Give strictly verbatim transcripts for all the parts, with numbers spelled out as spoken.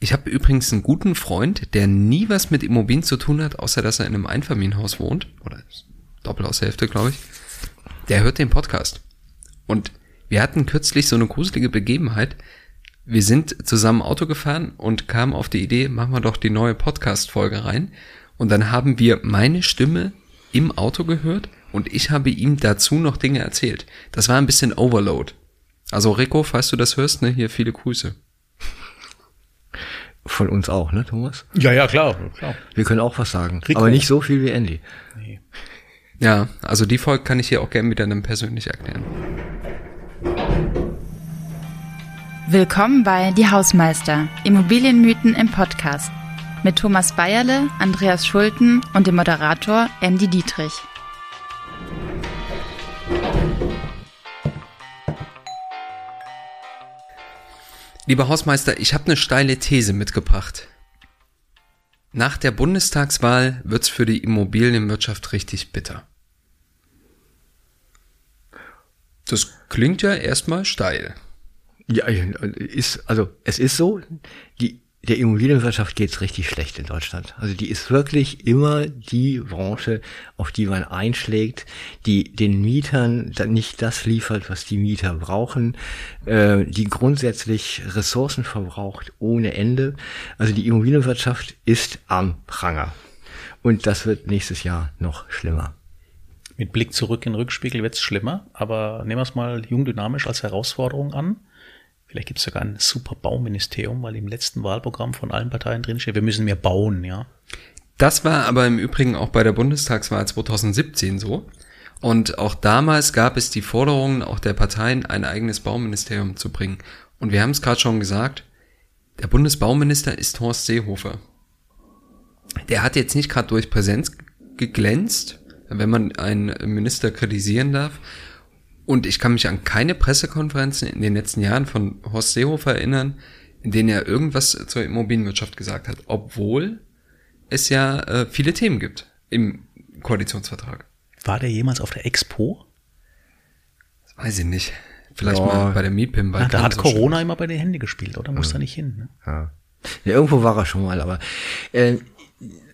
Ich habe übrigens einen guten Freund, der nie was mit Immobilien zu tun hat, außer dass er in einem Einfamilienhaus wohnt. Oder Doppelhaushälfte, glaube ich. Der hört den Podcast. Und wir hatten kürzlich so eine gruselige Begebenheit. Wir sind zusammen Auto gefahren und kamen auf die Idee, machen wir doch die neue Podcast-Folge rein. Und dann haben wir meine Stimme im Auto gehört und ich habe ihm dazu noch Dinge erzählt. Das war ein bisschen Overload. Also Rico, falls du das hörst, ne, hier viele Grüße. Von uns auch, ne, Thomas? Ja, ja, klar. klar. Wir können auch was sagen, Rico. Aber nicht so viel wie Andy. Nee. Ja, also die Folge kann ich hier auch gerne wieder einem persönlich erklären. Willkommen bei Die Hausmeister, Immobilienmythen im Podcast. Mit Thomas Beierle, Andreas Schulten und dem Moderator Andy Dietrich. Lieber Hausmeister, ich habe eine steile These mitgebracht. Nach der Bundestagswahl wird's für die Immobilienwirtschaft richtig bitter. Das klingt ja erstmal steil. Ja, ist, also es ist so, die, der Immobilienwirtschaft geht's richtig schlecht in Deutschland. Also die ist wirklich immer die Branche, auf die man einschlägt, die den Mietern dann nicht das liefert, was die Mieter brauchen, äh, die grundsätzlich Ressourcen verbraucht ohne Ende. Also die Immobilienwirtschaft ist am Pranger. Und das wird nächstes Jahr noch schlimmer. Mit Blick zurück in den Rückspiegel wird's schlimmer, aber nehmen wir es mal jung dynamisch als Herausforderung an. Vielleicht gibt es sogar ein super Bauministerium, weil im letzten Wahlprogramm von allen Parteien drin steht, wir müssen mehr bauen, ja. Das war aber im Übrigen auch bei der Bundestagswahl zwanzig siebzehn so. Und auch damals gab es die Forderungen auch der Parteien, ein eigenes Bauministerium zu bringen. Und wir haben es gerade schon gesagt, der Bundesbauminister ist Horst Seehofer. Der hat jetzt nicht gerade durch Präsenz geglänzt, wenn man einen Minister kritisieren darf. Und ich kann mich an keine Pressekonferenzen in den letzten Jahren von Horst Seehofer erinnern, in denen er irgendwas zur Immobilienwirtschaft gesagt hat, obwohl es ja äh, viele Themen gibt im Koalitionsvertrag. War der jemals auf der Expo? Das weiß ich nicht. Vielleicht ja. mal bei der MIPIM. Bei ja, da hat Corona stimmt. immer bei den Händen gespielt, oder? Muss ja. da nicht hin. Ne? Ja. ja, irgendwo war er schon mal, aber äh,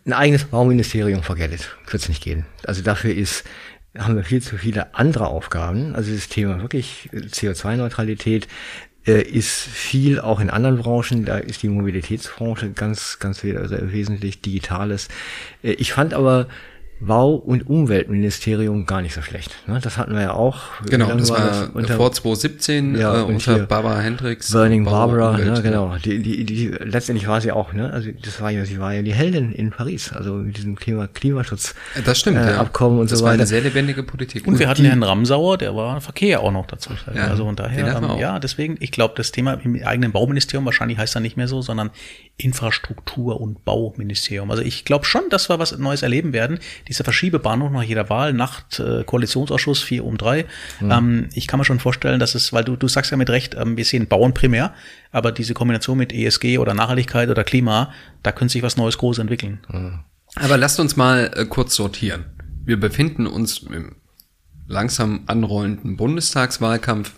ein eigenes Bauministerium, forget it, wird's nicht gehen. Also dafür ist... haben wir viel zu viele andere Aufgaben. Also das Thema wirklich C O zwei Neutralität äh, ist viel auch in anderen Branchen. Da ist die Mobilitätsbranche ganz, ganz wesentlich Digitales. Äh, ich fand aber Bau- und Umweltministerium gar nicht so schlecht. Ne? Das hatten wir ja auch. Genau, das war, war das unter, vor zwanzig siebzehn ja, äh, unter Barbara Hendricks. Burning Barbara, ne, genau. Die, die, die, letztendlich war sie auch, ne? Also das war ja, sie war ja die Heldin in Paris, also mit diesem Klima, Klimaschutz. Das stimmt, äh, ja. Abkommen und das so weiter. Das war eine sehr lebendige Politik. Und, und wir hatten die, Herrn Ramsauer, der war Verkehr auch noch dazu. Ja, also und daher, ähm, ja, deswegen, ich glaube, das Thema im eigenen Bauministerium, wahrscheinlich heißt er nicht mehr so, sondern Infrastruktur- und Bauministerium. Also ich glaube schon, dass wir was Neues erleben werden. Diese Verschiebebahnhof nach jeder Wahl, Nacht, äh, Koalitionsausschuss, vier um drei. Mhm. Ähm, ich kann mir schon vorstellen, dass es, weil du, du sagst ja mit Recht, ähm, wir sehen Bauen primär, aber diese Kombination mit E S G oder Nachhaltigkeit oder Klima, da könnte sich was Neues Großes entwickeln. Mhm. Aber lasst uns mal äh, kurz sortieren. Wir befinden uns im langsam anrollenden Bundestagswahlkampf.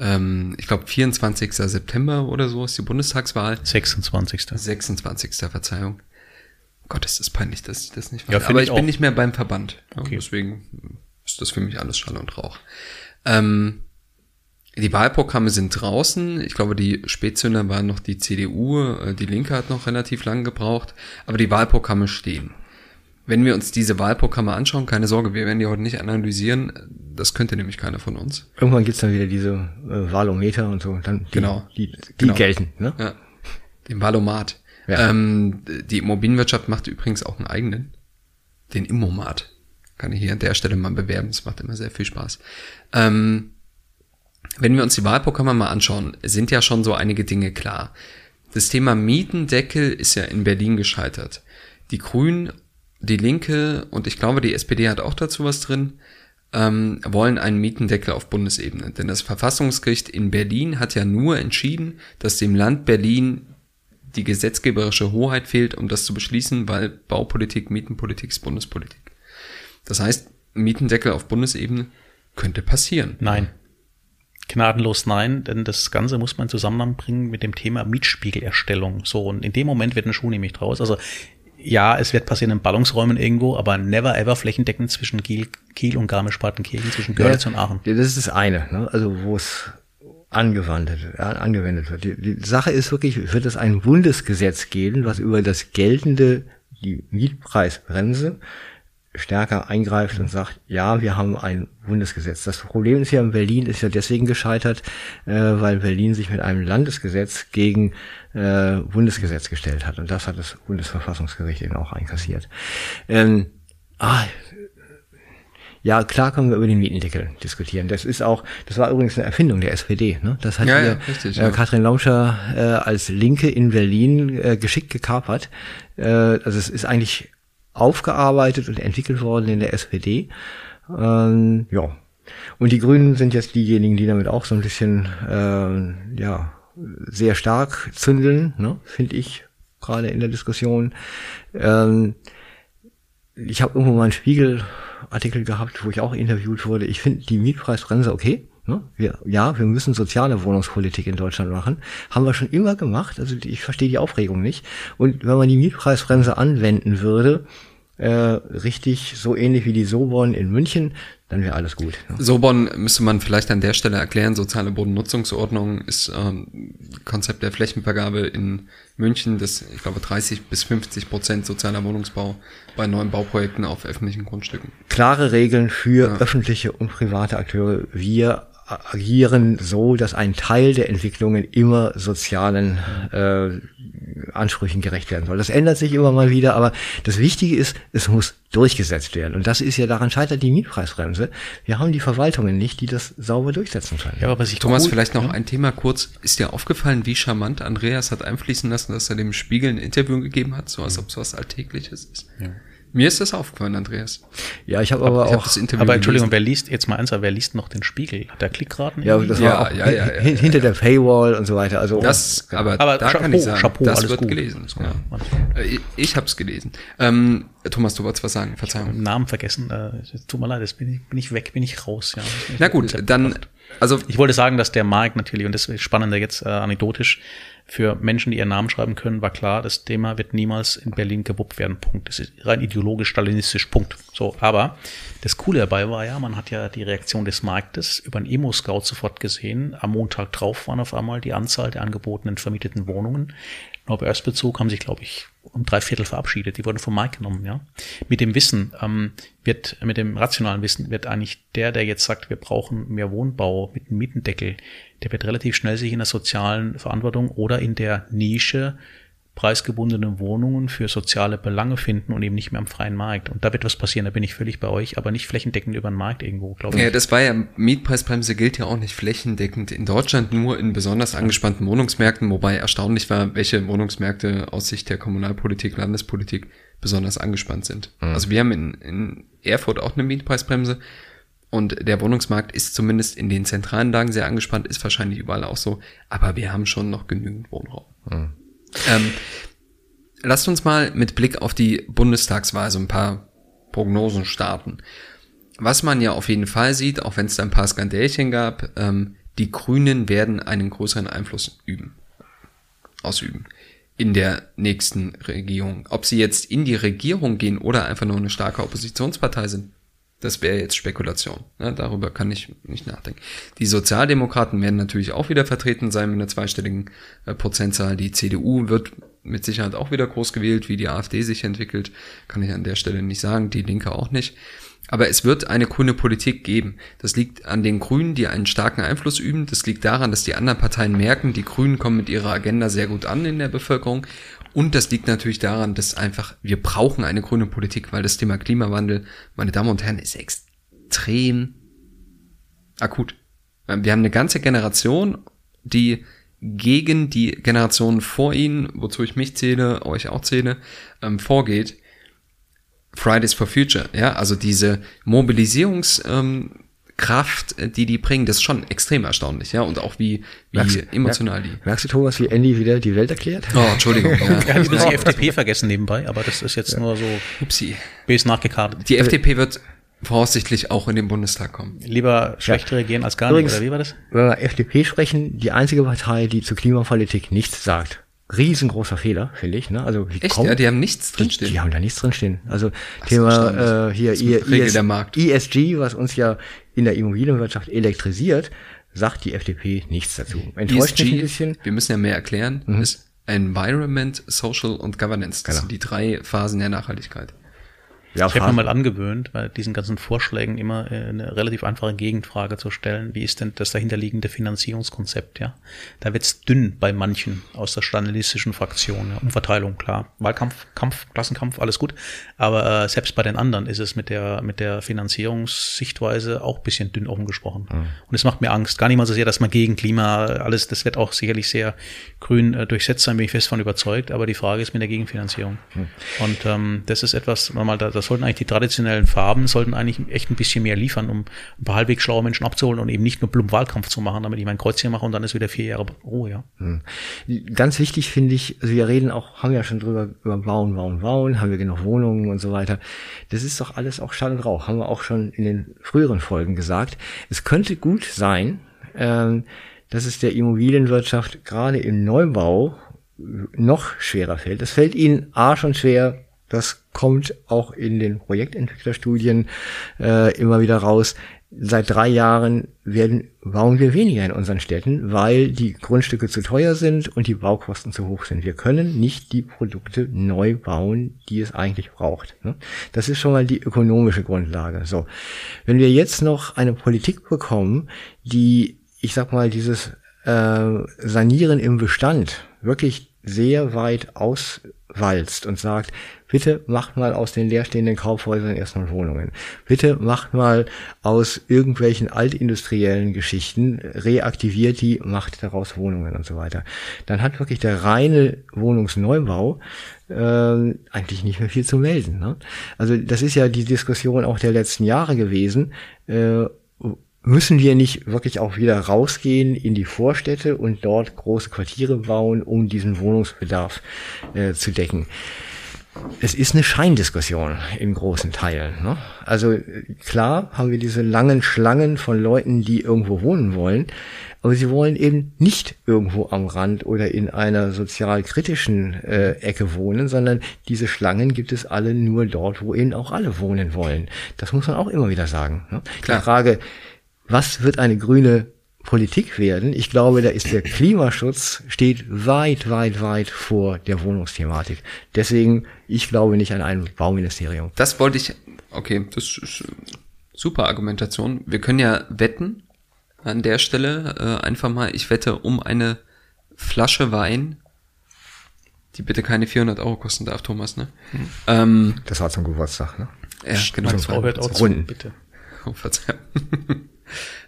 Ähm, ich glaube, vierundzwanzigster September oder so ist die Bundestagswahl. sechsundzwanzigster. sechsundzwanzigster. Verzeihung. Gott, es ist peinlich, dass ich das nicht weiß. Ja, aber ich auch. Bin nicht mehr beim Verband. Okay. Deswegen ist das für mich alles Schall und Rauch. Ähm, die Wahlprogramme sind draußen. Ich glaube, die Spätzünder waren noch die C D U. Die Linke hat noch relativ lang gebraucht. Aber die Wahlprogramme stehen. Wenn wir uns diese Wahlprogramme anschauen, keine Sorge, wir werden die heute nicht analysieren. Das könnte nämlich keiner von uns. Irgendwann gibt's dann wieder diese äh, Wahl-O-Meter und so. Dann die, genau. Die, die, die genau. gelten. Ne? Ja. Den Wahl-O-Mat. Ja. Ähm, die Immobilienwirtschaft macht übrigens auch einen eigenen, den Immomat. Kann ich hier an der Stelle mal bewerben, das macht immer sehr viel Spaß. Ähm, wenn wir uns die Wahlprogramme mal anschauen, sind ja schon so einige Dinge klar. Das Thema Mietendeckel ist ja in Berlin gescheitert. Die Grünen, die Linke und ich glaube die S P D hat auch dazu was drin, ähm, wollen einen Mietendeckel auf Bundesebene. Denn das Verfassungsgericht in Berlin hat ja nur entschieden, dass dem Land Berlin die gesetzgeberische Hoheit fehlt, um das zu beschließen, weil Baupolitik, Mietenpolitik ist Bundespolitik. Das heißt, Mietendeckel auf Bundesebene könnte passieren. Nein. gnadenlos nein, denn das Ganze muss man zusammenbringen mit dem Thema Mietspiegelerstellung. So, und in dem Moment wird ein Schuh nämlich draus. Also ja, es wird passieren in Ballungsräumen irgendwo, aber never ever flächendeckend zwischen Kiel, Kiel und Garmisch-Partenkirchen, zwischen Görlitz ja, und Aachen. Das ist das eine, ne? Also wo es angewendet, angewendet wird. Die, die Sache ist wirklich, wird es ein Bundesgesetz geben, was über das geltende, die Mietpreisbremse, stärker eingreift und sagt, ja, wir haben ein Bundesgesetz. Das Problem ist ja in Berlin, ist ja deswegen gescheitert, äh, weil Berlin sich mit einem Landesgesetz gegen äh, Bundesgesetz gestellt hat. Und das hat das Bundesverfassungsgericht eben auch einkassiert. Ähm, ah, ja, klar können wir über den Mietendeckel diskutieren. Das ist auch, das war übrigens eine Erfindung der S P D. Ne? Das hat ja, hier, ja, richtig, äh, Katrin Laumscher äh, als Linke in Berlin äh, geschickt gekapert. Äh, also es ist eigentlich aufgearbeitet und entwickelt worden in der S P D. Ähm, ja. Und die Grünen sind jetzt diejenigen, die damit auch so ein bisschen äh, ja sehr stark zündeln, ne? Finde ich, gerade in der Diskussion. Ähm, ich habe irgendwo mal einen Spiegelartikel gehabt, wo ich auch interviewt wurde. Ich finde die Mietpreisbremse okay. Ne? Wir, ja, wir müssen soziale Wohnungspolitik in Deutschland machen. Haben wir schon immer gemacht. Also ich verstehe die Aufregung nicht. Und wenn man die Mietpreisbremse anwenden würde, äh, richtig, so ähnlich wie die SoBoN in München, dann wäre alles gut. Ne? SoBoN müsste man vielleicht an der Stelle erklären. Soziale Bodennutzungsordnung ist ähm, Konzept der Flächenvergabe in München, das, ich glaube, dreißig bis fünfzig Prozent sozialer Wohnungsbau bei neuen Bauprojekten auf öffentlichen Grundstücken. Klare Regeln für ja. öffentliche und private Akteure. Wir agieren so, dass ein Teil der Entwicklungen immer sozialen äh, Ansprüchen gerecht werden soll. Das ändert sich immer mal wieder, aber das Wichtige ist, es muss durchgesetzt werden. Und das ist ja, daran scheitert die Mietpreisbremse. Wir haben die Verwaltungen nicht, die das sauber durchsetzen können. Ja, aber sich Thomas, gut, vielleicht noch ja? ein Thema kurz. Ist dir aufgefallen, wie charmant Andreas hat einfließen lassen, dass er dem Spiegel ein Interview gegeben hat, so als ob es was Alltägliches ist? Ja. Mir ist das aufgefallen, Andreas. Ja, ich habe aber ich auch. Hab das Interview aber Entschuldigung, gelesen. Wer liest jetzt mal eins? Wer liest noch den Spiegel? Hat der Klickraten? Ja, das war ja, auch ja, ja, ja, hin, ja, hinter ja. der Paywall und so weiter. Also das, ja. aber, aber da Chapeau, kann ich sagen, Chapeau, das wird gut. gelesen. Ja. Ich, ich habe es gelesen. Ähm, Thomas, du wolltest was sagen? Verzeihung. Ich habe den Namen vergessen. Äh, tut mir leid, jetzt bin ich, bin ich weg, bin ich raus. Ja. Ich Na gut, dann. Also ich wollte sagen, dass der Markt natürlich, und das ist spannender jetzt äh, anekdotisch. Für Menschen, die ihren Namen schreiben können, war klar, das Thema wird niemals in Berlin gewuppt werden, Punkt. Das ist rein ideologisch, stalinistisch, Punkt. So, aber das Coole dabei war ja, man hat ja die Reaktion des Marktes über einen Emo-Scout sofort gesehen. Am Montag drauf waren auf einmal die Anzahl der angebotenen vermieteten Wohnungen. Nur bei Erstbezug haben sich, glaube ich, um drei Viertel verabschiedet. Die wurden vom Markt genommen, ja. Mit dem Wissen, ähm, wird, mit dem rationalen Wissen wird eigentlich der, der jetzt sagt, wir brauchen mehr Wohnbau mit einem Mietendeckel, der wird relativ schnell sich in der sozialen Verantwortung oder in der Nische preisgebundene Wohnungen für soziale Belange finden und eben nicht mehr am freien Markt. Und da wird was passieren, da bin ich völlig bei euch, aber nicht flächendeckend über den Markt irgendwo, glaube ich. Ja, das war ja, Mietpreisbremse gilt ja auch nicht flächendeckend in Deutschland, nur in besonders angespannten Wohnungsmärkten, wobei erstaunlich war, welche Wohnungsmärkte aus Sicht der Kommunalpolitik, Landespolitik besonders angespannt sind. Mhm. Also wir haben in, in Erfurt auch eine Mietpreisbremse. Und der Wohnungsmarkt ist zumindest in den zentralen Lagen sehr angespannt, ist wahrscheinlich überall auch so. Aber wir haben schon noch genügend Wohnraum. Hm. Ähm, lasst uns mal mit Blick auf die Bundestagswahl so ein paar Prognosen starten. Was man ja auf jeden Fall sieht, auch wenn es da ein paar Skandälchen gab, ähm, die Grünen werden einen größeren Einfluss üben, ausüben in der nächsten Regierung. Ob sie jetzt in die Regierung gehen oder einfach nur eine starke Oppositionspartei sind, das wäre jetzt Spekulation. Ja, darüber kann ich nicht nachdenken. Die Sozialdemokraten werden natürlich auch wieder vertreten sein mit einer zweistelligen äh, Prozentzahl. Die C D U wird mit Sicherheit auch wieder groß gewählt, wie die AfD sich entwickelt. Kann ich an der Stelle nicht sagen, die Linke auch nicht. Aber es wird eine grüne Politik geben. Das liegt an den Grünen, die einen starken Einfluss üben. Das liegt daran, dass die anderen Parteien merken, die Grünen kommen mit ihrer Agenda sehr gut an in der Bevölkerung. Und das liegt natürlich daran, dass einfach, wir brauchen eine grüne Politik, weil das Thema Klimawandel, meine Damen und Herren, ist extrem akut. Wir haben eine ganze Generation, die gegen die Generationen vor ihnen, wozu ich mich zähle, euch auch zähle, ähm, vorgeht. Fridays for Future, ja, also diese Mobilisierungs- ähm, Kraft, die die bringen, das ist schon extrem erstaunlich, ja, und auch wie, wie merkst, emotional merk, die. Merkst du, Thomas, wie Andy wieder die Welt erklärt? Oh, Entschuldigung. Ja. Ich habe die F D P vergessen nebenbei, aber das ist jetzt ja. nur so, upsie, bös nachgekartet. Die F D P wird voraussichtlich auch in den Bundestag kommen. Lieber schlecht ja. reagieren als gar nicht, übrigens, oder wie war das? Wenn wir F D P sprechen, die einzige Partei, die zur Klimapolitik nichts sagt. Riesengroßer Fehler, finde ich. Ne? Also, die Echt? Kommen, ja, die haben nichts drinstehen. Die, die haben da nichts drinstehen. Also das Thema äh, hier E S G, was uns ja in der Immobilienwirtschaft elektrisiert, sagt die F D P nichts dazu. Enttäuscht mich ein bisschen. Wir müssen ja mehr erklären, mhm. ist Environment, Social und Governance. Das genau. sind die drei Phasen der Nachhaltigkeit. Ja, ich habe mir mal angewöhnt, bei diesen ganzen Vorschlägen immer eine relativ einfache Gegenfrage zu stellen. Wie ist denn das dahinterliegende Finanzierungskonzept? Ja, da wird es dünn bei manchen aus der stalinistischen Fraktion. Ja. Umverteilung, klar. Wahlkampf, Kampf, Klassenkampf, alles gut. Aber äh, selbst bei den anderen ist es mit der mit der Finanzierungssichtweise auch ein bisschen dünn offen gesprochen. Mhm. Und es macht mir Angst. Gar nicht mal so sehr, dass man gegen Klima, alles, das wird auch sicherlich sehr grün äh, durchsetzt sein, bin ich fest von überzeugt. Aber die Frage ist mit der Gegenfinanzierung. Mhm. Und ähm, das ist etwas, mal da, das sollten eigentlich die traditionellen Farben, sollten eigentlich echt ein bisschen mehr liefern, um ein paar halbwegs schlaue Menschen abzuholen und eben nicht nur plump Wahlkampf zu machen, damit ich mein Kreuzchen mache und dann ist wieder vier Jahre Ruhe. Ja. Hm. Ganz wichtig finde ich, also wir reden auch, haben ja schon drüber, über Bauen, Bauen, Bauen, haben wir genug Wohnungen und so weiter. Das ist doch alles auch Schall und Rauch, haben wir auch schon in den früheren Folgen gesagt. Es könnte gut sein, ähm, dass es der Immobilienwirtschaft gerade im Neubau noch schwerer fällt. Es fällt ihnen A schon schwer, das kommt auch in den Projektentwicklerstudien äh, immer wieder raus. Seit drei Jahren werden, bauen wir weniger in unseren Städten, weil die Grundstücke zu teuer sind und die Baukosten zu hoch sind. Wir können nicht die Produkte neu bauen, die es eigentlich braucht. Ne? Das ist schon mal die ökonomische Grundlage. So, wenn wir jetzt noch eine Politik bekommen, die, ich sag mal, dieses äh, Sanieren im Bestand wirklich sehr weit auswalzt und sagt, bitte macht mal aus den leerstehenden Kaufhäusern erstmal Wohnungen. Bitte macht mal aus irgendwelchen altindustriellen Geschichten, reaktiviert die, macht daraus Wohnungen und so weiter. Dann hat wirklich der reine Wohnungsneubau äh, eigentlich nicht mehr viel zu melden. Ne? Also das ist ja die Diskussion auch der letzten Jahre gewesen, äh, müssen wir nicht wirklich auch wieder rausgehen in die Vorstädte und dort große Quartiere bauen, um diesen Wohnungsbedarf äh, zu decken? Es ist eine Scheindiskussion in großen Teilen. Ne? Also klar haben wir diese langen Schlangen von Leuten, die irgendwo wohnen wollen, aber sie wollen eben nicht irgendwo am Rand oder in einer sozial kritischen äh, Ecke wohnen, sondern diese Schlangen gibt es alle nur dort, wo eben auch alle wohnen wollen. Das muss man auch immer wieder sagen. Ne? Klar. Die Frage, was wird eine grüne Politik werden? Ich glaube, da ist der Klimaschutz steht weit, weit, weit vor der Wohnungsthematik. Deswegen, ich glaube nicht an ein Bauministerium. Das wollte ich, okay, das ist super Argumentation. Wir können ja wetten an der Stelle, äh, einfach mal, ich wette um eine Flasche Wein, die bitte keine vierhundert Euro kosten darf, Thomas, ne? Hm. Ähm, das war zum Geburtstag, ne? Ja, genau. Das war Robert auch zu, bitte. Oh, Verzeihung.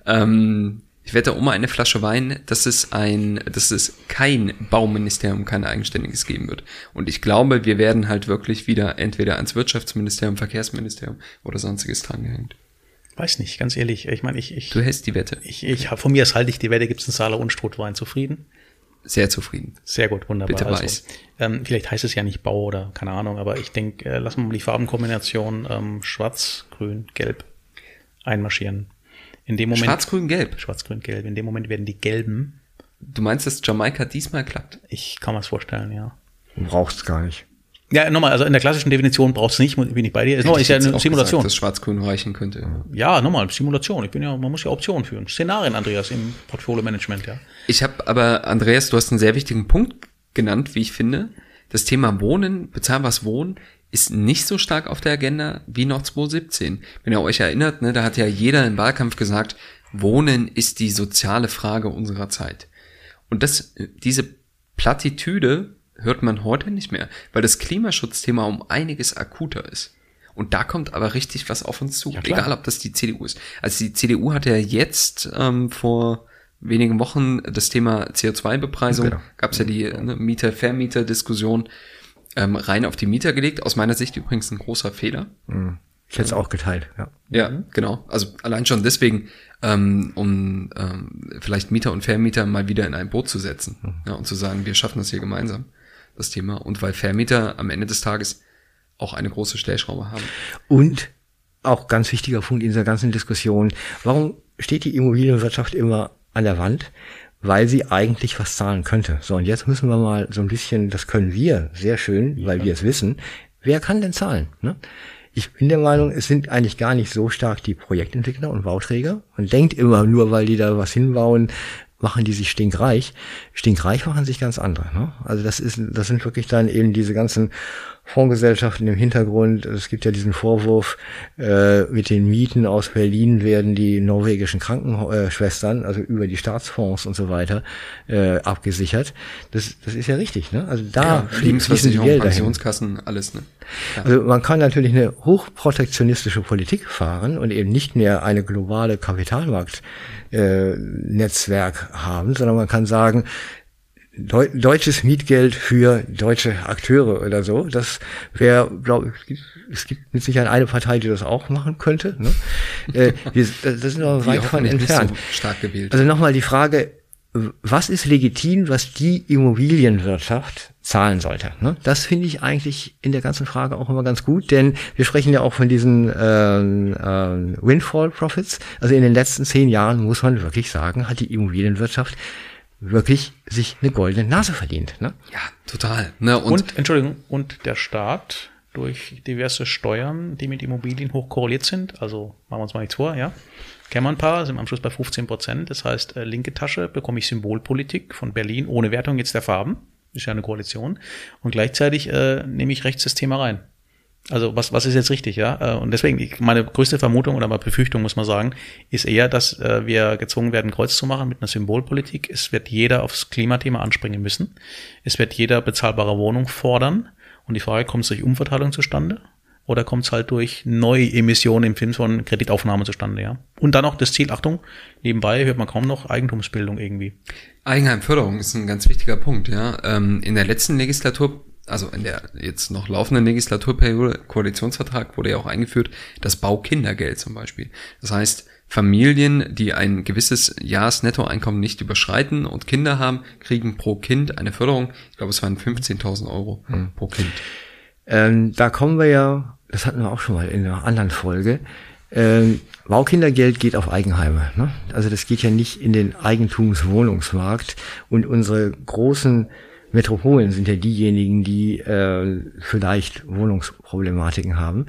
ähm, ich wette um eine Flasche Wein, dass es ein, dass es kein Bauministerium, kein eigenständiges geben wird. Und ich glaube, wir werden halt wirklich wieder entweder ans Wirtschaftsministerium, Verkehrsministerium oder sonstiges drangehängt. Weiß nicht, ganz ehrlich. Ich meine, ich, ich. Du hältst die Wette. Ich, ich, von mir aus halte ich die Wette. Gibt es einen Saaler Unstrutwein zufrieden? Sehr zufrieden. Sehr gut, wunderbar. Bitte also, weiß. Ähm, vielleicht heißt es ja nicht Bau oder keine Ahnung, aber ich denke, äh, lassen wir mal die Farbenkombination ähm, Schwarz, Grün, Gelb einmarschieren. In dem Moment. Schwarz-Grün-Gelb. Schwarz-Grün-Gelb. In dem Moment werden die Gelben. Du meinst, dass Jamaika diesmal klappt? Ich kann mir das vorstellen, ja. Du brauchst es gar nicht. Ja, nochmal, also in der klassischen Definition brauchst du es nicht, bin ich bei dir. Ist, no, ist ja eine Simulation. Gesagt, dass Schwarz-Grün reichen könnte. Ja, nochmal, Simulation. Ich bin ja, man muss ja Optionen führen. Szenarien, Andreas, im Portfolio-Management, ja. Ich habe aber, Andreas, du hast einen sehr wichtigen Punkt genannt, wie ich finde. Das Thema Wohnen, bezahlbares Wohnen, ist nicht so stark auf der Agenda wie noch zwanzig siebzehn. Wenn ihr euch erinnert, ne, da hat ja jeder im Wahlkampf gesagt, Wohnen ist die soziale Frage unserer Zeit. Und das, diese Plattitüde hört man heute nicht mehr, weil das Klimaschutzthema um einiges akuter ist. Und da kommt aber richtig was auf uns zu, ja, egal ob das die C D U ist. Also die C D U hat ja jetzt ähm, vor wenigen Wochen das Thema C O zwei Bepreisung, genau. Gab es ja die ne, Mieter-Vermieter-Diskussion, rein auf die Mieter gelegt. Aus meiner Sicht übrigens ein großer Fehler. Ich hätte es auch geteilt, ja. Ja, genau. Also allein schon deswegen, ähm, um ähm, vielleicht Mieter und Vermieter mal wieder in ein Boot zu setzen, mhm. ja, und zu sagen, wir schaffen das hier gemeinsam, das Thema. Und weil Vermieter am Ende des Tages auch eine große Stellschraube haben. Und auch ganz wichtiger Punkt in dieser ganzen Diskussion. Warum steht die Immobilienwirtschaft immer an der Wand? Weil sie eigentlich was zahlen könnte. So, und jetzt müssen wir mal so ein bisschen, das können wir sehr schön, weil ja. wir es wissen, wer kann denn zahlen? Ne? Ich bin der Meinung, es sind eigentlich gar nicht so stark die Projektentwickler und Bauträger. Man denkt immer, nur weil die da was hinbauen, machen die sich stinkreich. Stinkreich machen sich ganz andere. Ne? Also das ist, das sind wirklich dann eben diese ganzen Fondsgesellschaften im Hintergrund. Es gibt ja diesen Vorwurf, äh, mit den Mieten aus Berlin werden die norwegischen Krankenschwestern, also über die Staatsfonds und so weiter, äh, abgesichert. Das, das ist ja richtig, ne? Also da fliegen die Gelder, Pensionskassen, alles, ne? Ja. Also man kann natürlich eine hochprotektionistische Politik fahren und eben nicht mehr eine globale Kapitalmarktnetzwerk äh, haben, sondern man kann sagen, Deu- deutsches Mietgeld für deutsche Akteure oder so. Das wäre, glaube ich, es gibt mit Sicherheit eine Partei, die das auch machen könnte. Ne? äh, wir, das, das sind noch weit davon entfernt. So stark gewählt. Also nochmal die Frage, was ist legitim, was die Immobilienwirtschaft zahlen sollte? Ne? Das finde ich eigentlich in der ganzen Frage auch immer ganz gut, denn wir sprechen ja auch von diesen ähm, äh, Windfall-Profits. Also in den letzten zehn Jahren, muss man wirklich sagen, hat die Immobilienwirtschaft wirklich sich eine goldene Nase verdient. Ne? Ja, total. Ne, und, und, Entschuldigung, und der Staat durch diverse Steuern, die mit Immobilien hoch korreliert sind, also machen wir uns mal nichts vor, ja, kennen wir ein paar, sind am Schluss bei fünfzehn Prozent, das heißt, linke Tasche bekomme ich Symbolpolitik von Berlin, ohne Wertung jetzt der Farben, ist ja eine Koalition, und gleichzeitig äh, nehme ich rechts das Thema rein. Also was was ist jetzt richtig, ja? Und deswegen, meine größte Vermutung oder meine Befürchtung, muss man sagen, ist eher, dass wir gezwungen werden, Kreuz zu machen mit einer Symbolpolitik. Es wird jeder aufs Klimathema anspringen müssen. Es wird jeder bezahlbare Wohnung fordern. Und die Frage, kommt es durch Umverteilung zustande? Oder kommt es halt durch neue Emissionen im Film von Kreditaufnahme zustande, ja? Und dann noch das Ziel, Achtung, nebenbei hört man kaum noch Eigentumsbildung irgendwie. Eigenheimförderung ist ein ganz wichtiger Punkt, ja. In der letzten Legislatur, also in der jetzt noch laufenden Legislaturperiode, Koalitionsvertrag, wurde ja auch eingeführt, das Baukindergeld zum Beispiel. Das heißt, Familien, die ein gewisses Jahresnettoeinkommen nicht überschreiten und Kinder haben, kriegen pro Kind eine Förderung. Ich glaube, es waren fünfzehntausend Euro hm. pro Kind. Ähm, da kommen wir ja, das hatten wir auch schon mal in einer anderen Folge, ähm, Baukindergeld geht auf Eigenheime. Ne? Also das geht ja nicht in den Eigentumswohnungsmarkt. Und unsere großen Metropolen sind ja diejenigen, die äh, vielleicht Wohnungsproblematiken haben.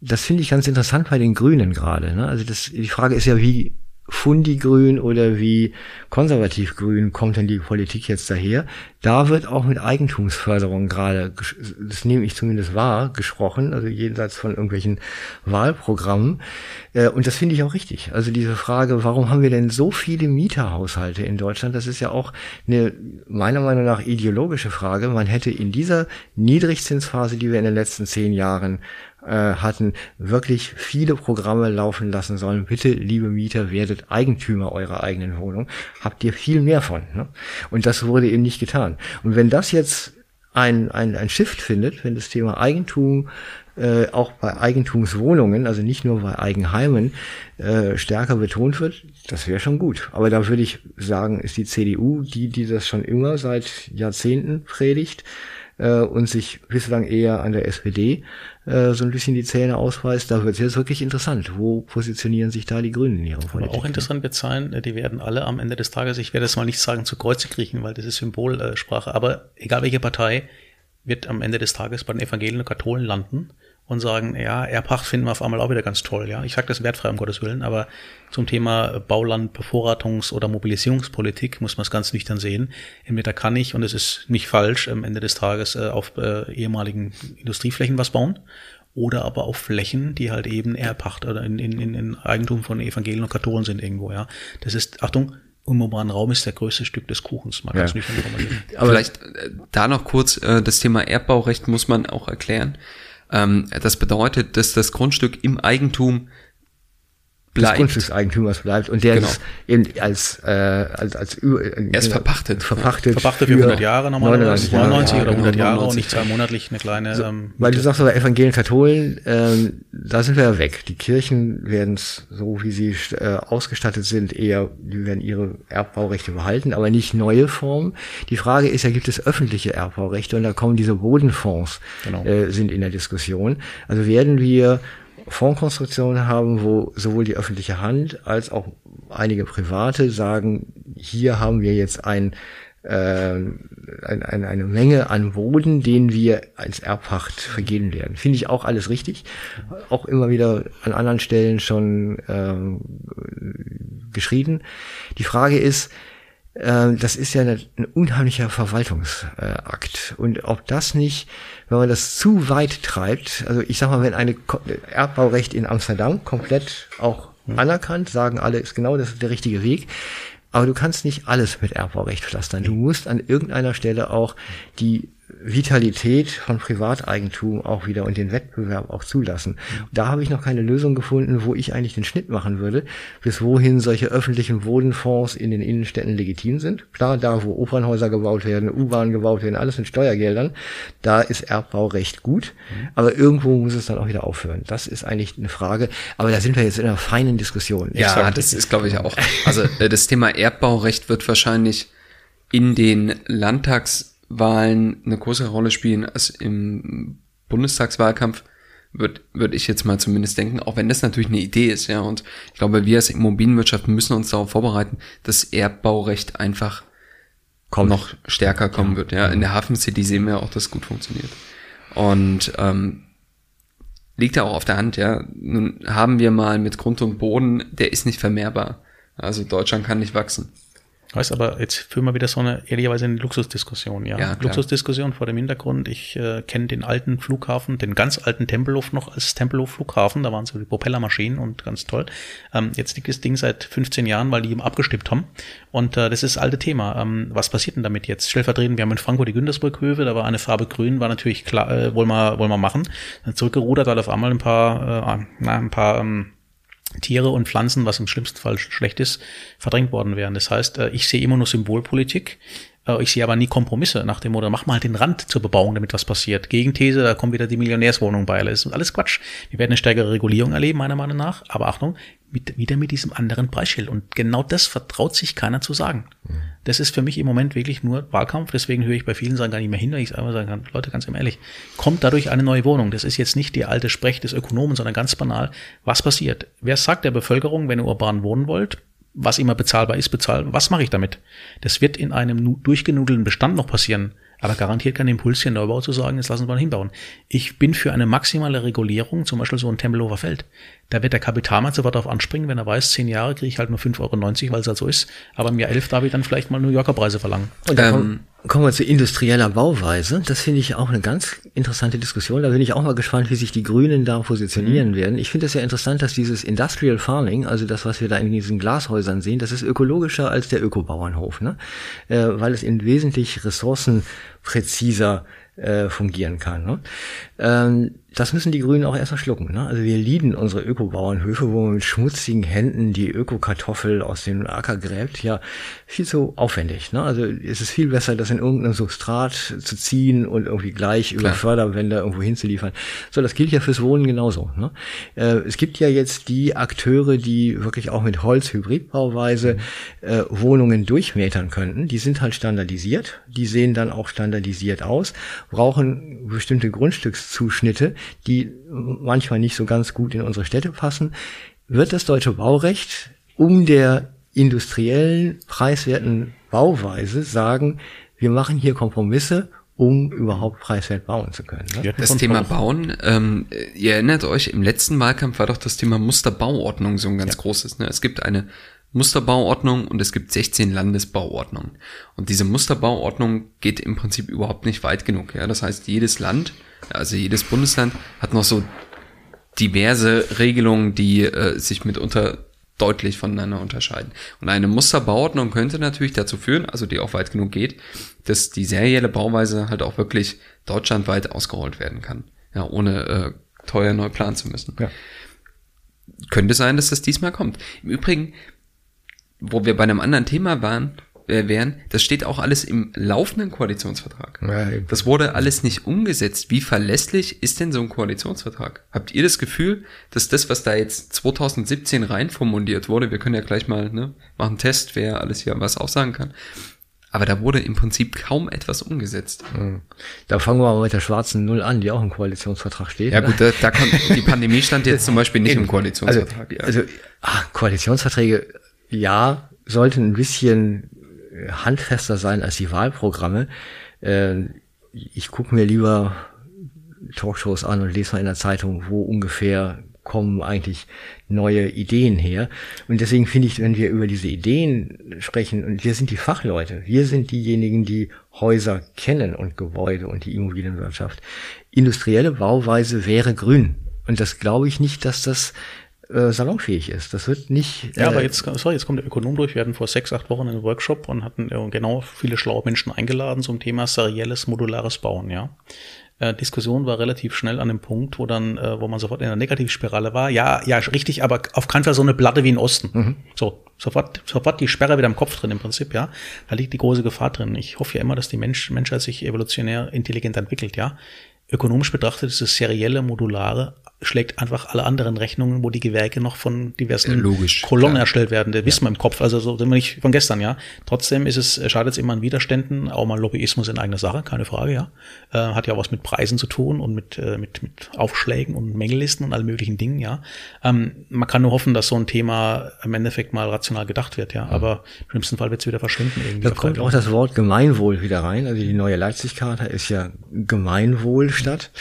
Das finde ich ganz interessant bei den Grünen gerade. Ne? Also das, die Frage ist ja, wie fundigrün oder wie konservativ grün kommt denn die Politik jetzt daher? Da wird auch mit Eigentumsförderung gerade, das nehme ich zumindest wahr, gesprochen, also jenseits von irgendwelchen Wahlprogrammen. Und das finde ich auch richtig. Also diese Frage, warum haben wir denn so viele Mieterhaushalte in Deutschland? Das ist ja auch eine, meiner Meinung nach, ideologische Frage. Man hätte in dieser Niedrigzinsphase, die wir in den letzten zehn Jahren hatten, wirklich viele Programme laufen lassen sollen. Bitte, liebe Mieter, werdet Eigentümer eurer eigenen Wohnung. Habt ihr viel mehr von. Ne? Und das wurde eben nicht getan. Und wenn das jetzt ein, ein, ein Shift findet, wenn das Thema Eigentum äh, auch bei Eigentumswohnungen, also nicht nur bei Eigenheimen, äh, stärker betont wird, das wäre schon gut. Aber da würde ich sagen, ist die C D U, die, die das schon immer seit Jahrzehnten predigt, und sich bislang eher an der S P D äh, so ein bisschen die Zähne ausweist, da wird es jetzt wirklich interessant. Wo positionieren sich da die Grünen in ihrer Politik? Aber auch interessant wird sein, die werden alle am Ende des Tages, ich werde das mal nicht sagen, zu Kreuze kriechen, weil das ist Symbolsprache, aber egal welche Partei wird am Ende des Tages bei den Evangelien und Katholen landen und sagen, ja, Erbpacht finden wir auf einmal auch wieder ganz toll. Ja, ich sage das wertfrei, um Gottes Willen, aber zum Thema Bauland, Bevorratungs- oder Mobilisierungspolitik muss man es ganz nüchtern sehen. Entweder kann ich, und es ist nicht falsch, am Ende des Tages auf ehemaligen Industrieflächen was bauen oder aber auf Flächen, die halt eben Erbpacht oder in, in, in Eigentum von Evangelien und Katholen sind irgendwo. Ja, das ist, Achtung, unmobilen Raum ist der größte Stück des Kuchens. Man kann es ja. nicht informieren. Aber vielleicht äh, da noch kurz, äh, das Thema Erbbaurecht muss man auch erklären. Ähm, das bedeutet, dass das Grundstück im Eigentum bleibt. Des Grundstückseigentümers bleibt und der genau. ist eben als, äh, als, als, über, äh, er ist verpachtet. Verpachtet. Verpachtet für hundert Jahre normalerweise. neunundneunzig oder hundert Jahre und nicht zweimonatlich eine kleine, so, ähm, weil du sagst aber Evangelien, Katholen, äh, da sind wir ja weg. Die Kirchen werden es, so wie sie äh, ausgestattet sind, eher, die werden ihre Erbbaurechte behalten, aber nicht neue Formen. Die Frage ist ja, gibt es öffentliche Erbbaurechte? Und da kommen diese Bodenfonds, genau. äh, sind in der Diskussion. Also werden wir Fondskonstruktionen haben, wo sowohl die öffentliche Hand als auch einige Private sagen, hier haben wir jetzt ein, äh, ein, ein, eine Menge an Boden, den wir als Erbpacht vergeben werden. Finde ich auch alles richtig. Auch immer wieder an anderen Stellen schon ähm, geschrieben. Die Frage ist, das ist ja ein unheimlicher Verwaltungsakt. Und ob das nicht, wenn man das zu weit treibt, also ich sag mal, wenn eine Erbbaurecht in Amsterdam komplett auch anerkannt, sagen alle, ist genau das ist der richtige Weg. Aber du kannst nicht alles mit Erbbaurecht pflastern. Du musst an irgendeiner Stelle auch die Vitalität von Privateigentum auch wieder und den Wettbewerb auch zulassen. Da habe ich noch keine Lösung gefunden, wo ich eigentlich den Schnitt machen würde, bis wohin solche öffentlichen Bodenfonds in den Innenstädten legitim sind. Klar, da wo Opernhäuser gebaut werden, U-Bahnen gebaut werden, alles mit Steuergeldern, da ist Erbbaurecht gut, aber irgendwo muss es dann auch wieder aufhören. Das ist eigentlich eine Frage, aber da sind wir jetzt in einer feinen Diskussion. Ja, sag, das ist glaube ich auch, also das Thema Erbbaurecht wird wahrscheinlich in den Landtags Wahlen eine größere Rolle spielen als im Bundestagswahlkampf, würde würd ich jetzt mal zumindest denken, auch wenn das natürlich eine Idee ist, ja, und ich glaube, wir als Immobilienwirtschaft müssen uns darauf vorbereiten, dass Erbbaurecht einfach kommt. Noch stärker kommen ja. wird, ja, in der Hafen City sehen wir auch, dass es gut funktioniert und ähm, liegt ja auch auf der Hand, ja, nun haben wir mal mit Grund und Boden, der ist nicht vermehrbar, also Deutschland kann nicht wachsen. Weißt aber, jetzt führen wir wieder so eine, ehrlicherweise eine Luxusdiskussion, ja. ja Luxusdiskussion vor dem Hintergrund. Ich äh, kenne den alten Flughafen, den ganz alten Tempelhof noch als Tempelhof-Flughafen. Da waren so die Propellermaschinen und ganz toll. Ähm, jetzt liegt das Ding seit fünfzehn Jahren, weil die eben abgestimmt haben. Und äh, das ist das alte Thema. Ähm, was passiert denn damit jetzt? Stellvertretend, wir haben in Frankfurt die Güntersburghöfe, da war eine Farbe grün, war natürlich klar, äh, wollen wir, wollen wir machen. Dann zurückgerudert, weil auf einmal ein paar, äh, na, ein paar, ähm, Tiere und Pflanzen, was im schlimmsten Fall schlecht ist, verdrängt worden wären. Das heißt, ich sehe immer nur Symbolpolitik. Ich sehe aber nie Kompromisse nach dem Motto, mach mal halt den Rand zur Bebauung, damit was passiert. Gegenthese, da kommt wieder die Millionärswohnung bei. Das ist alles Quatsch. Wir werden eine stärkere Regulierung erleben, meiner Meinung nach. Aber Achtung, mit, wieder mit diesem anderen Preisschild. Und genau das vertraut sich keiner zu sagen. Das ist für mich im Moment wirklich nur Wahlkampf. Deswegen höre ich bei vielen Sachen gar nicht mehr hin, weil ich es einfach sagen kann, Leute, ganz ehrlich, kommt dadurch eine neue Wohnung. Das ist jetzt nicht die alte Sprech des Ökonomen, sondern ganz banal. Was passiert? Wer sagt der Bevölkerung, wenn ihr urban wohnen wollt, was immer bezahlbar ist, bezahlbar, was mache ich damit? Das wird in einem durchgenudelten Bestand noch passieren, aber garantiert kein Impuls hier in Neubau zu sagen, jetzt lassen wir mal hinbauen. Ich bin für eine maximale Regulierung, zum Beispiel so ein Tempelhofer Feld. Da wird der Kapitalmarkt sofort darauf anspringen, wenn er weiß, zehn Jahre kriege ich halt nur fünf Euro neunzig, weil es halt so ist, aber im Jahr elf darf ich dann vielleicht mal New Yorker Preise verlangen. Und dann ähm, kommen wir zu industrieller Bauweise. Das finde ich auch eine ganz interessante Diskussion. Da bin ich auch mal gespannt, wie sich die Grünen da positionieren mhm. werden. Ich finde es ja interessant, dass dieses Industrial Farming, also das, was wir da in diesen Glashäusern sehen, das ist ökologischer als der Ökobauernhof, ne? Äh, weil es in wesentlich ressourcenpräziser äh, fungieren kann, ne? Ähm, das müssen die Grünen auch erstmal schlucken, ne? Also wir lieben unsere Ökobauernhöfe, wo man mit schmutzigen Händen die Ökokartoffel aus dem Acker gräbt, ja, viel zu aufwendig, ne? Also es ist viel besser, das in irgendeinem Substrat zu ziehen und irgendwie gleich Klar. über Förderbänder irgendwo hinzuliefern. So, das gilt ja fürs Wohnen genauso, ne? Äh, es gibt ja jetzt die Akteure, die wirklich auch mit Holz-Hybridbauweise mhm. äh, Wohnungen durchmetern könnten. Die sind halt standardisiert, die sehen dann auch standardisiert aus, brauchen bestimmte Grundstückszuschnitte, die manchmal nicht so ganz gut in unsere Städte passen. Wird das deutsche Baurecht um der industriellen, preiswerten Bauweise sagen, wir machen hier Kompromisse, um überhaupt preiswert bauen zu können, ne? Das Thema Bauen, ähm, ihr erinnert euch, im letzten Wahlkampf war doch das Thema Musterbauordnung so ein ganz ja. großes, ne? Es gibt eine Musterbauordnung und es gibt sechzehn Landesbauordnungen. Und diese Musterbauordnung geht im Prinzip überhaupt nicht weit genug, ja? Das heißt, jedes Land, also jedes Bundesland hat noch so diverse Regelungen, die äh, sich mitunter deutlich voneinander unterscheiden. Und eine Musterbauordnung könnte natürlich dazu führen, also die auch weit genug geht, dass die serielle Bauweise halt auch wirklich deutschlandweit ausgerollt werden kann, ja, ohne äh, teuer neu planen zu müssen. Ja. Könnte sein, dass das diesmal kommt. Im Übrigen, wo wir bei einem anderen Thema waren, wären, das steht auch alles im laufenden Koalitionsvertrag. Ja, das wurde alles nicht umgesetzt. Wie verlässlich ist denn so ein Koalitionsvertrag? Habt ihr das Gefühl, dass das, was da jetzt zwanzig siebzehn reinformuliert wurde, wir können ja gleich mal, ne, machen einen Test, wer alles hier was aussagen kann, Aber da wurde im Prinzip kaum etwas umgesetzt. Da fangen wir mal mit der schwarzen Null an, die auch im Koalitionsvertrag steht. Ja gut, da, da kann, die Pandemie stand jetzt zum Beispiel nicht in, im Koalitionsvertrag. Also, also ach, Koalitionsverträge, ja, sollten ein bisschen handfester sein als die Wahlprogramme. Ich gucke mir lieber Talkshows an und lese mal in der Zeitung, wo ungefähr kommen eigentlich neue Ideen her. Und deswegen finde ich, wenn wir über diese Ideen sprechen, und wir sind die Fachleute, wir sind diejenigen, die Häuser kennen und Gebäude und die Immobilienwirtschaft. Industrielle Bauweise wäre grün. Und das glaube ich nicht, dass das äh, salonfähig ist. Das wird nicht... Äh, ja, aber jetzt, sorry, jetzt kommt der Ökonom durch. Wir hatten vor sechs, acht Wochen einen Workshop und hatten äh, genau viele schlaue Menschen eingeladen zum Thema serielles, modulares Bauen, ja. Diskussion war relativ schnell an dem Punkt, wo dann, wo man sofort in einer Negativspirale war. Ja, ja, richtig, aber auf keinen Fall so eine Platte wie im Osten. Mhm. So, sofort, sofort die Sperre wieder im Kopf drin im Prinzip, ja. Da liegt die große Gefahr drin. Ich hoffe ja immer, dass die Mensch, Menschheit sich evolutionär intelligent entwickelt, ja. Ökonomisch betrachtet ist das serielle, modulare, schlägt einfach alle anderen Rechnungen, wo die Gewerke noch von diversen Logisch, Kolonnen klar. erstellt werden, das wissen wir im Kopf, also so sind wir nicht von gestern, ja. Trotzdem ist es, schadet es immer an Widerständen, auch mal Lobbyismus in eigener Sache, keine Frage, ja. Äh, hat ja auch was mit Preisen zu tun und mit, äh, mit, mit Aufschlägen und Mängellisten und allen möglichen Dingen, ja. Ähm, man kann nur hoffen, dass so ein Thema im Endeffekt mal rational gedacht wird, ja. Mhm. Aber im schlimmsten Fall wird es wieder verschwinden irgendwie. Da kommt Fall. Auch das Wort Gemeinwohl wieder rein, also die neue Leipzig-Charta ist ja Gemeinwohlstadt.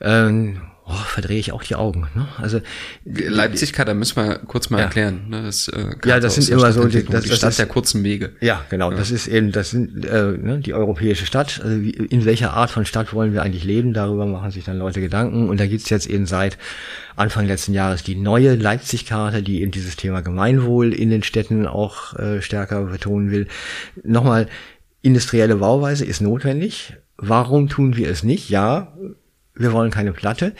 Ähm, Oh, verdrehe ich auch die Augen. Ne? Also Leipzig-Charta müssen wir kurz mal ja. erklären. Ne? Das, äh, ja, das sind immer so die, das, die Stadt ist, der kurzen Wege. Ja, genau. Ja. Das ist eben, das sind äh, ne, die europäische Stadt. Also wie, in welcher Art von Stadt wollen wir eigentlich leben? Darüber machen sich dann Leute Gedanken. Und da gibt's jetzt eben seit Anfang letzten Jahres die neue Leipzig-Charta, die eben dieses Thema Gemeinwohl in den Städten auch äh, stärker betonen will. Nochmal, industrielle Bauweise ist notwendig. Warum tun wir es nicht? Ja, wir wollen keine Platte,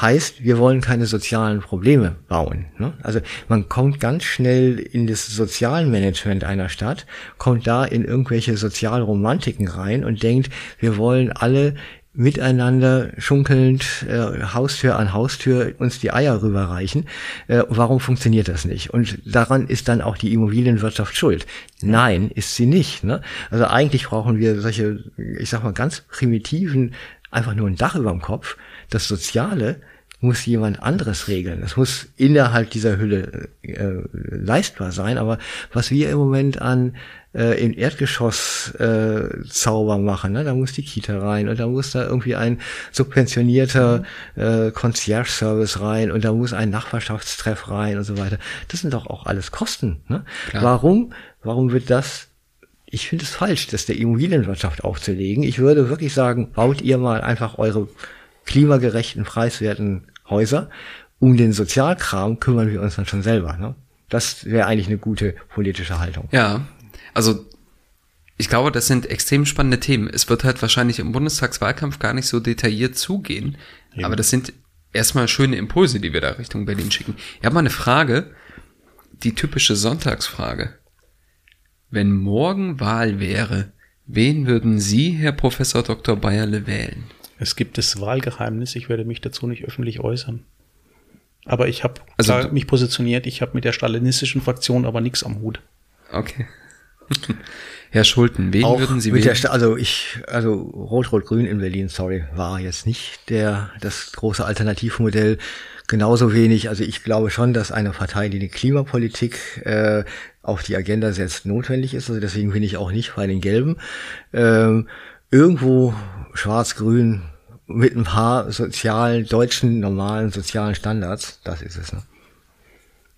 heißt, wir wollen keine sozialen Probleme bauen. Ne? Also man kommt ganz schnell in das Sozialmanagement einer Stadt, kommt da in irgendwelche Sozialromantiken rein und denkt, wir wollen alle miteinander schunkelnd äh, Haustür an Haustür uns die Eier rüberreichen. Äh, warum funktioniert das nicht? Und daran ist dann auch die Immobilienwirtschaft schuld. Nein, ist sie nicht. Ne? Also eigentlich brauchen wir solche, ich sag mal, ganz primitiven einfach nur ein Dach über dem Kopf. Das Soziale muss jemand anderes regeln. Das muss innerhalb dieser Hülle äh, leistbar sein. Aber was wir im Moment an äh, im Erdgeschoss äh, Zauber machen, ne? Da muss die Kita rein und da muss da irgendwie ein subventionierter äh, Concierge-Service rein und da muss ein Nachbarschaftstreff rein und so weiter. Das sind doch auch alles Kosten. Ne? Warum? Warum wird das... Ich finde es falsch, das der Immobilienwirtschaft aufzulegen. Ich würde wirklich sagen, baut ihr mal einfach eure klimagerechten, preiswerten Häuser. Um den Sozialkram kümmern wir uns dann schon selber. Ne? Das wäre eigentlich eine gute politische Haltung. Ja, also ich glaube, das sind extrem spannende Themen. Es wird halt wahrscheinlich im Bundestagswahlkampf gar nicht so detailliert zugehen. Ja. Aber das sind erstmal schöne Impulse, die wir da Richtung Berlin schicken. Ich habe mal eine Frage, die typische Sonntagsfrage. Wenn morgen Wahl wäre, wen würden Sie, Herr Professor Doktor Beierle, wählen? Es gibt das Wahlgeheimnis, ich werde mich dazu nicht öffentlich äußern. Aber ich habe also, mich positioniert, ich habe mit der stalinistischen Fraktion aber nichts am Hut. Okay. Herr Schulten, wen auch würden Sie mit wählen? Der, also ich, also Rot-Rot-Grün in Berlin, sorry, war jetzt nicht der das große Alternativmodell. Genauso wenig, also ich glaube schon, dass eine Partei, die die Klimapolitik äh, auf die Agenda setzt, notwendig ist. Also deswegen bin ich auch nicht bei den Gelben. Ähm, irgendwo schwarz-grün mit ein paar sozialen, deutschen, normalen sozialen Standards, das ist es. Ne?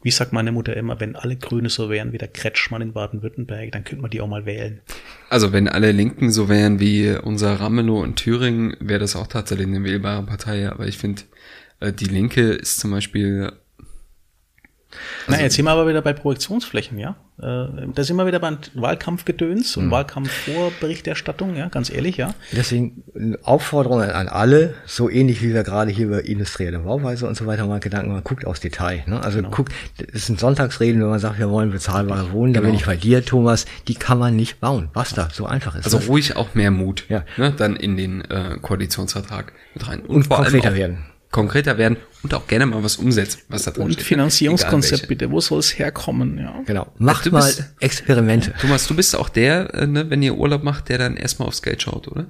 Wie sagt meine Mutter immer, wenn alle Grüne so wären wie der Kretschmann in Baden-Württemberg, dann könnte man die auch mal wählen. Also wenn alle Linken so wären wie unser Ramelow in Thüringen, wäre das auch tatsächlich eine wählbare Partei. Aber ich finde... Die Linke ist zum Beispiel... Also Na, jetzt sind wir aber wieder bei Projektionsflächen, ja. Da sind wir wieder beim Wahlkampfgedöns und mhm. Wahlkampfvorberichterstattung, ja, ganz ehrlich, ja. Deswegen Aufforderung an alle, so ähnlich wie wir gerade hier über industrielle Bauweise und so weiter mal Gedanken, man guckt aufs Detail. Ne? Also genau. guckt, es sind Sonntagsreden, wenn man sagt, wir wollen bezahlbare Wohnen, genau. Da bin ich bei dir, Thomas, die kann man nicht bauen. Basta, so einfach ist also das. Also ruhig auch mehr Mut, ja. Ne? Dann in den äh, Koalitionsvertrag mit rein. Und, und vor konkreter allem auch, werden. konkreter werden und auch gerne mal was umsetzen, was da drin und steht. Und Finanzierungskonzept bitte, wo soll es herkommen? Ja. Genau, macht mal Experimente. Thomas, du bist auch der, ne, wenn ihr Urlaub macht, der dann erstmal aufs Geld schaut, oder?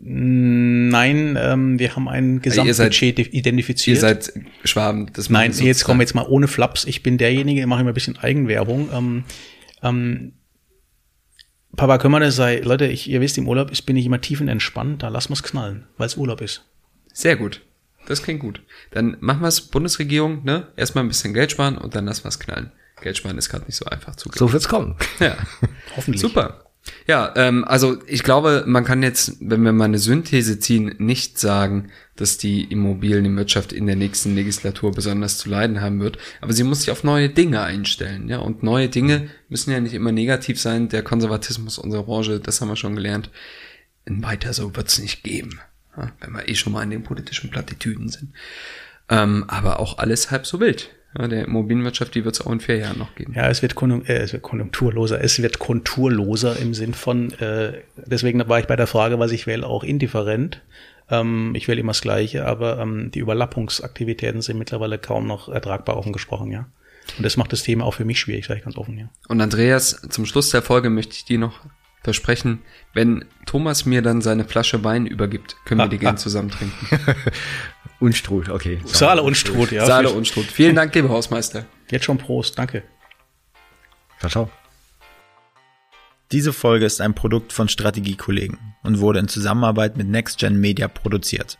Nein, ähm, wir haben ein Gesamtbudget also identifiziert. Ihr seid Schwaben. Das Nein, so jetzt kommen wir jetzt mal ohne Flaps. Ich bin derjenige, mache immer ein bisschen Eigenwerbung. Ähm, ähm, Papa, können wir das sein? Leute, ich, ihr wisst, im Urlaub bin ich immer tiefenentspannt. Da lassen wir es knallen, weil es Urlaub ist. Sehr gut. Das klingt gut. Dann machen wir es, Bundesregierung, ne? Erstmal ein bisschen Geld sparen und dann lassen wir es knallen. Geld sparen ist gerade nicht so einfach zu gehen. So wird's kommen. Ja. Hoffentlich. Super. Ja, ähm, also ich glaube, man kann jetzt, wenn wir mal eine Synthese ziehen, nicht sagen, dass die Immobilienwirtschaft in der nächsten Legislatur besonders zu leiden haben wird. Aber sie muss sich auf neue Dinge einstellen, ja. Und neue Dinge müssen ja nicht immer negativ sein. Der Konservatismus unserer Branche, das haben wir schon gelernt. Weiter so wird's nicht geben, ja? Wenn wir eh schon mal in den politischen Plattitüden sind. Ähm, aber auch alles halb so wild. Ja, der Immobilienwirtschaft, die wird es auch in vier Jahren noch geben. Ja, es wird, konjunktur, äh, es wird konjunkturloser. Es wird konturloser im Sinn von, äh, deswegen war ich bei der Frage, was ich wähle, auch indifferent. Ähm, ich wähle immer das Gleiche, aber ähm, die Überlappungsaktivitäten sind mittlerweile kaum noch ertragbar, offen gesprochen, ja. Und das macht das Thema auch für mich schwierig, sage ich ganz offen, ja. Und Andreas, zum Schluss der Folge möchte ich dir noch versprechen, wenn Thomas mir dann seine Flasche Wein übergibt, können ah, wir die ah. gerne zusammen trinken. Unstrut, okay. Saale Unstrut, ja. Saale Unstrut. Vielen Dank, lieber Hausmeister. Jetzt schon Prost, danke. Ciao, ciao. Diese Folge ist ein Produkt von Strategiekollegen und wurde in Zusammenarbeit mit NextGen Media produziert.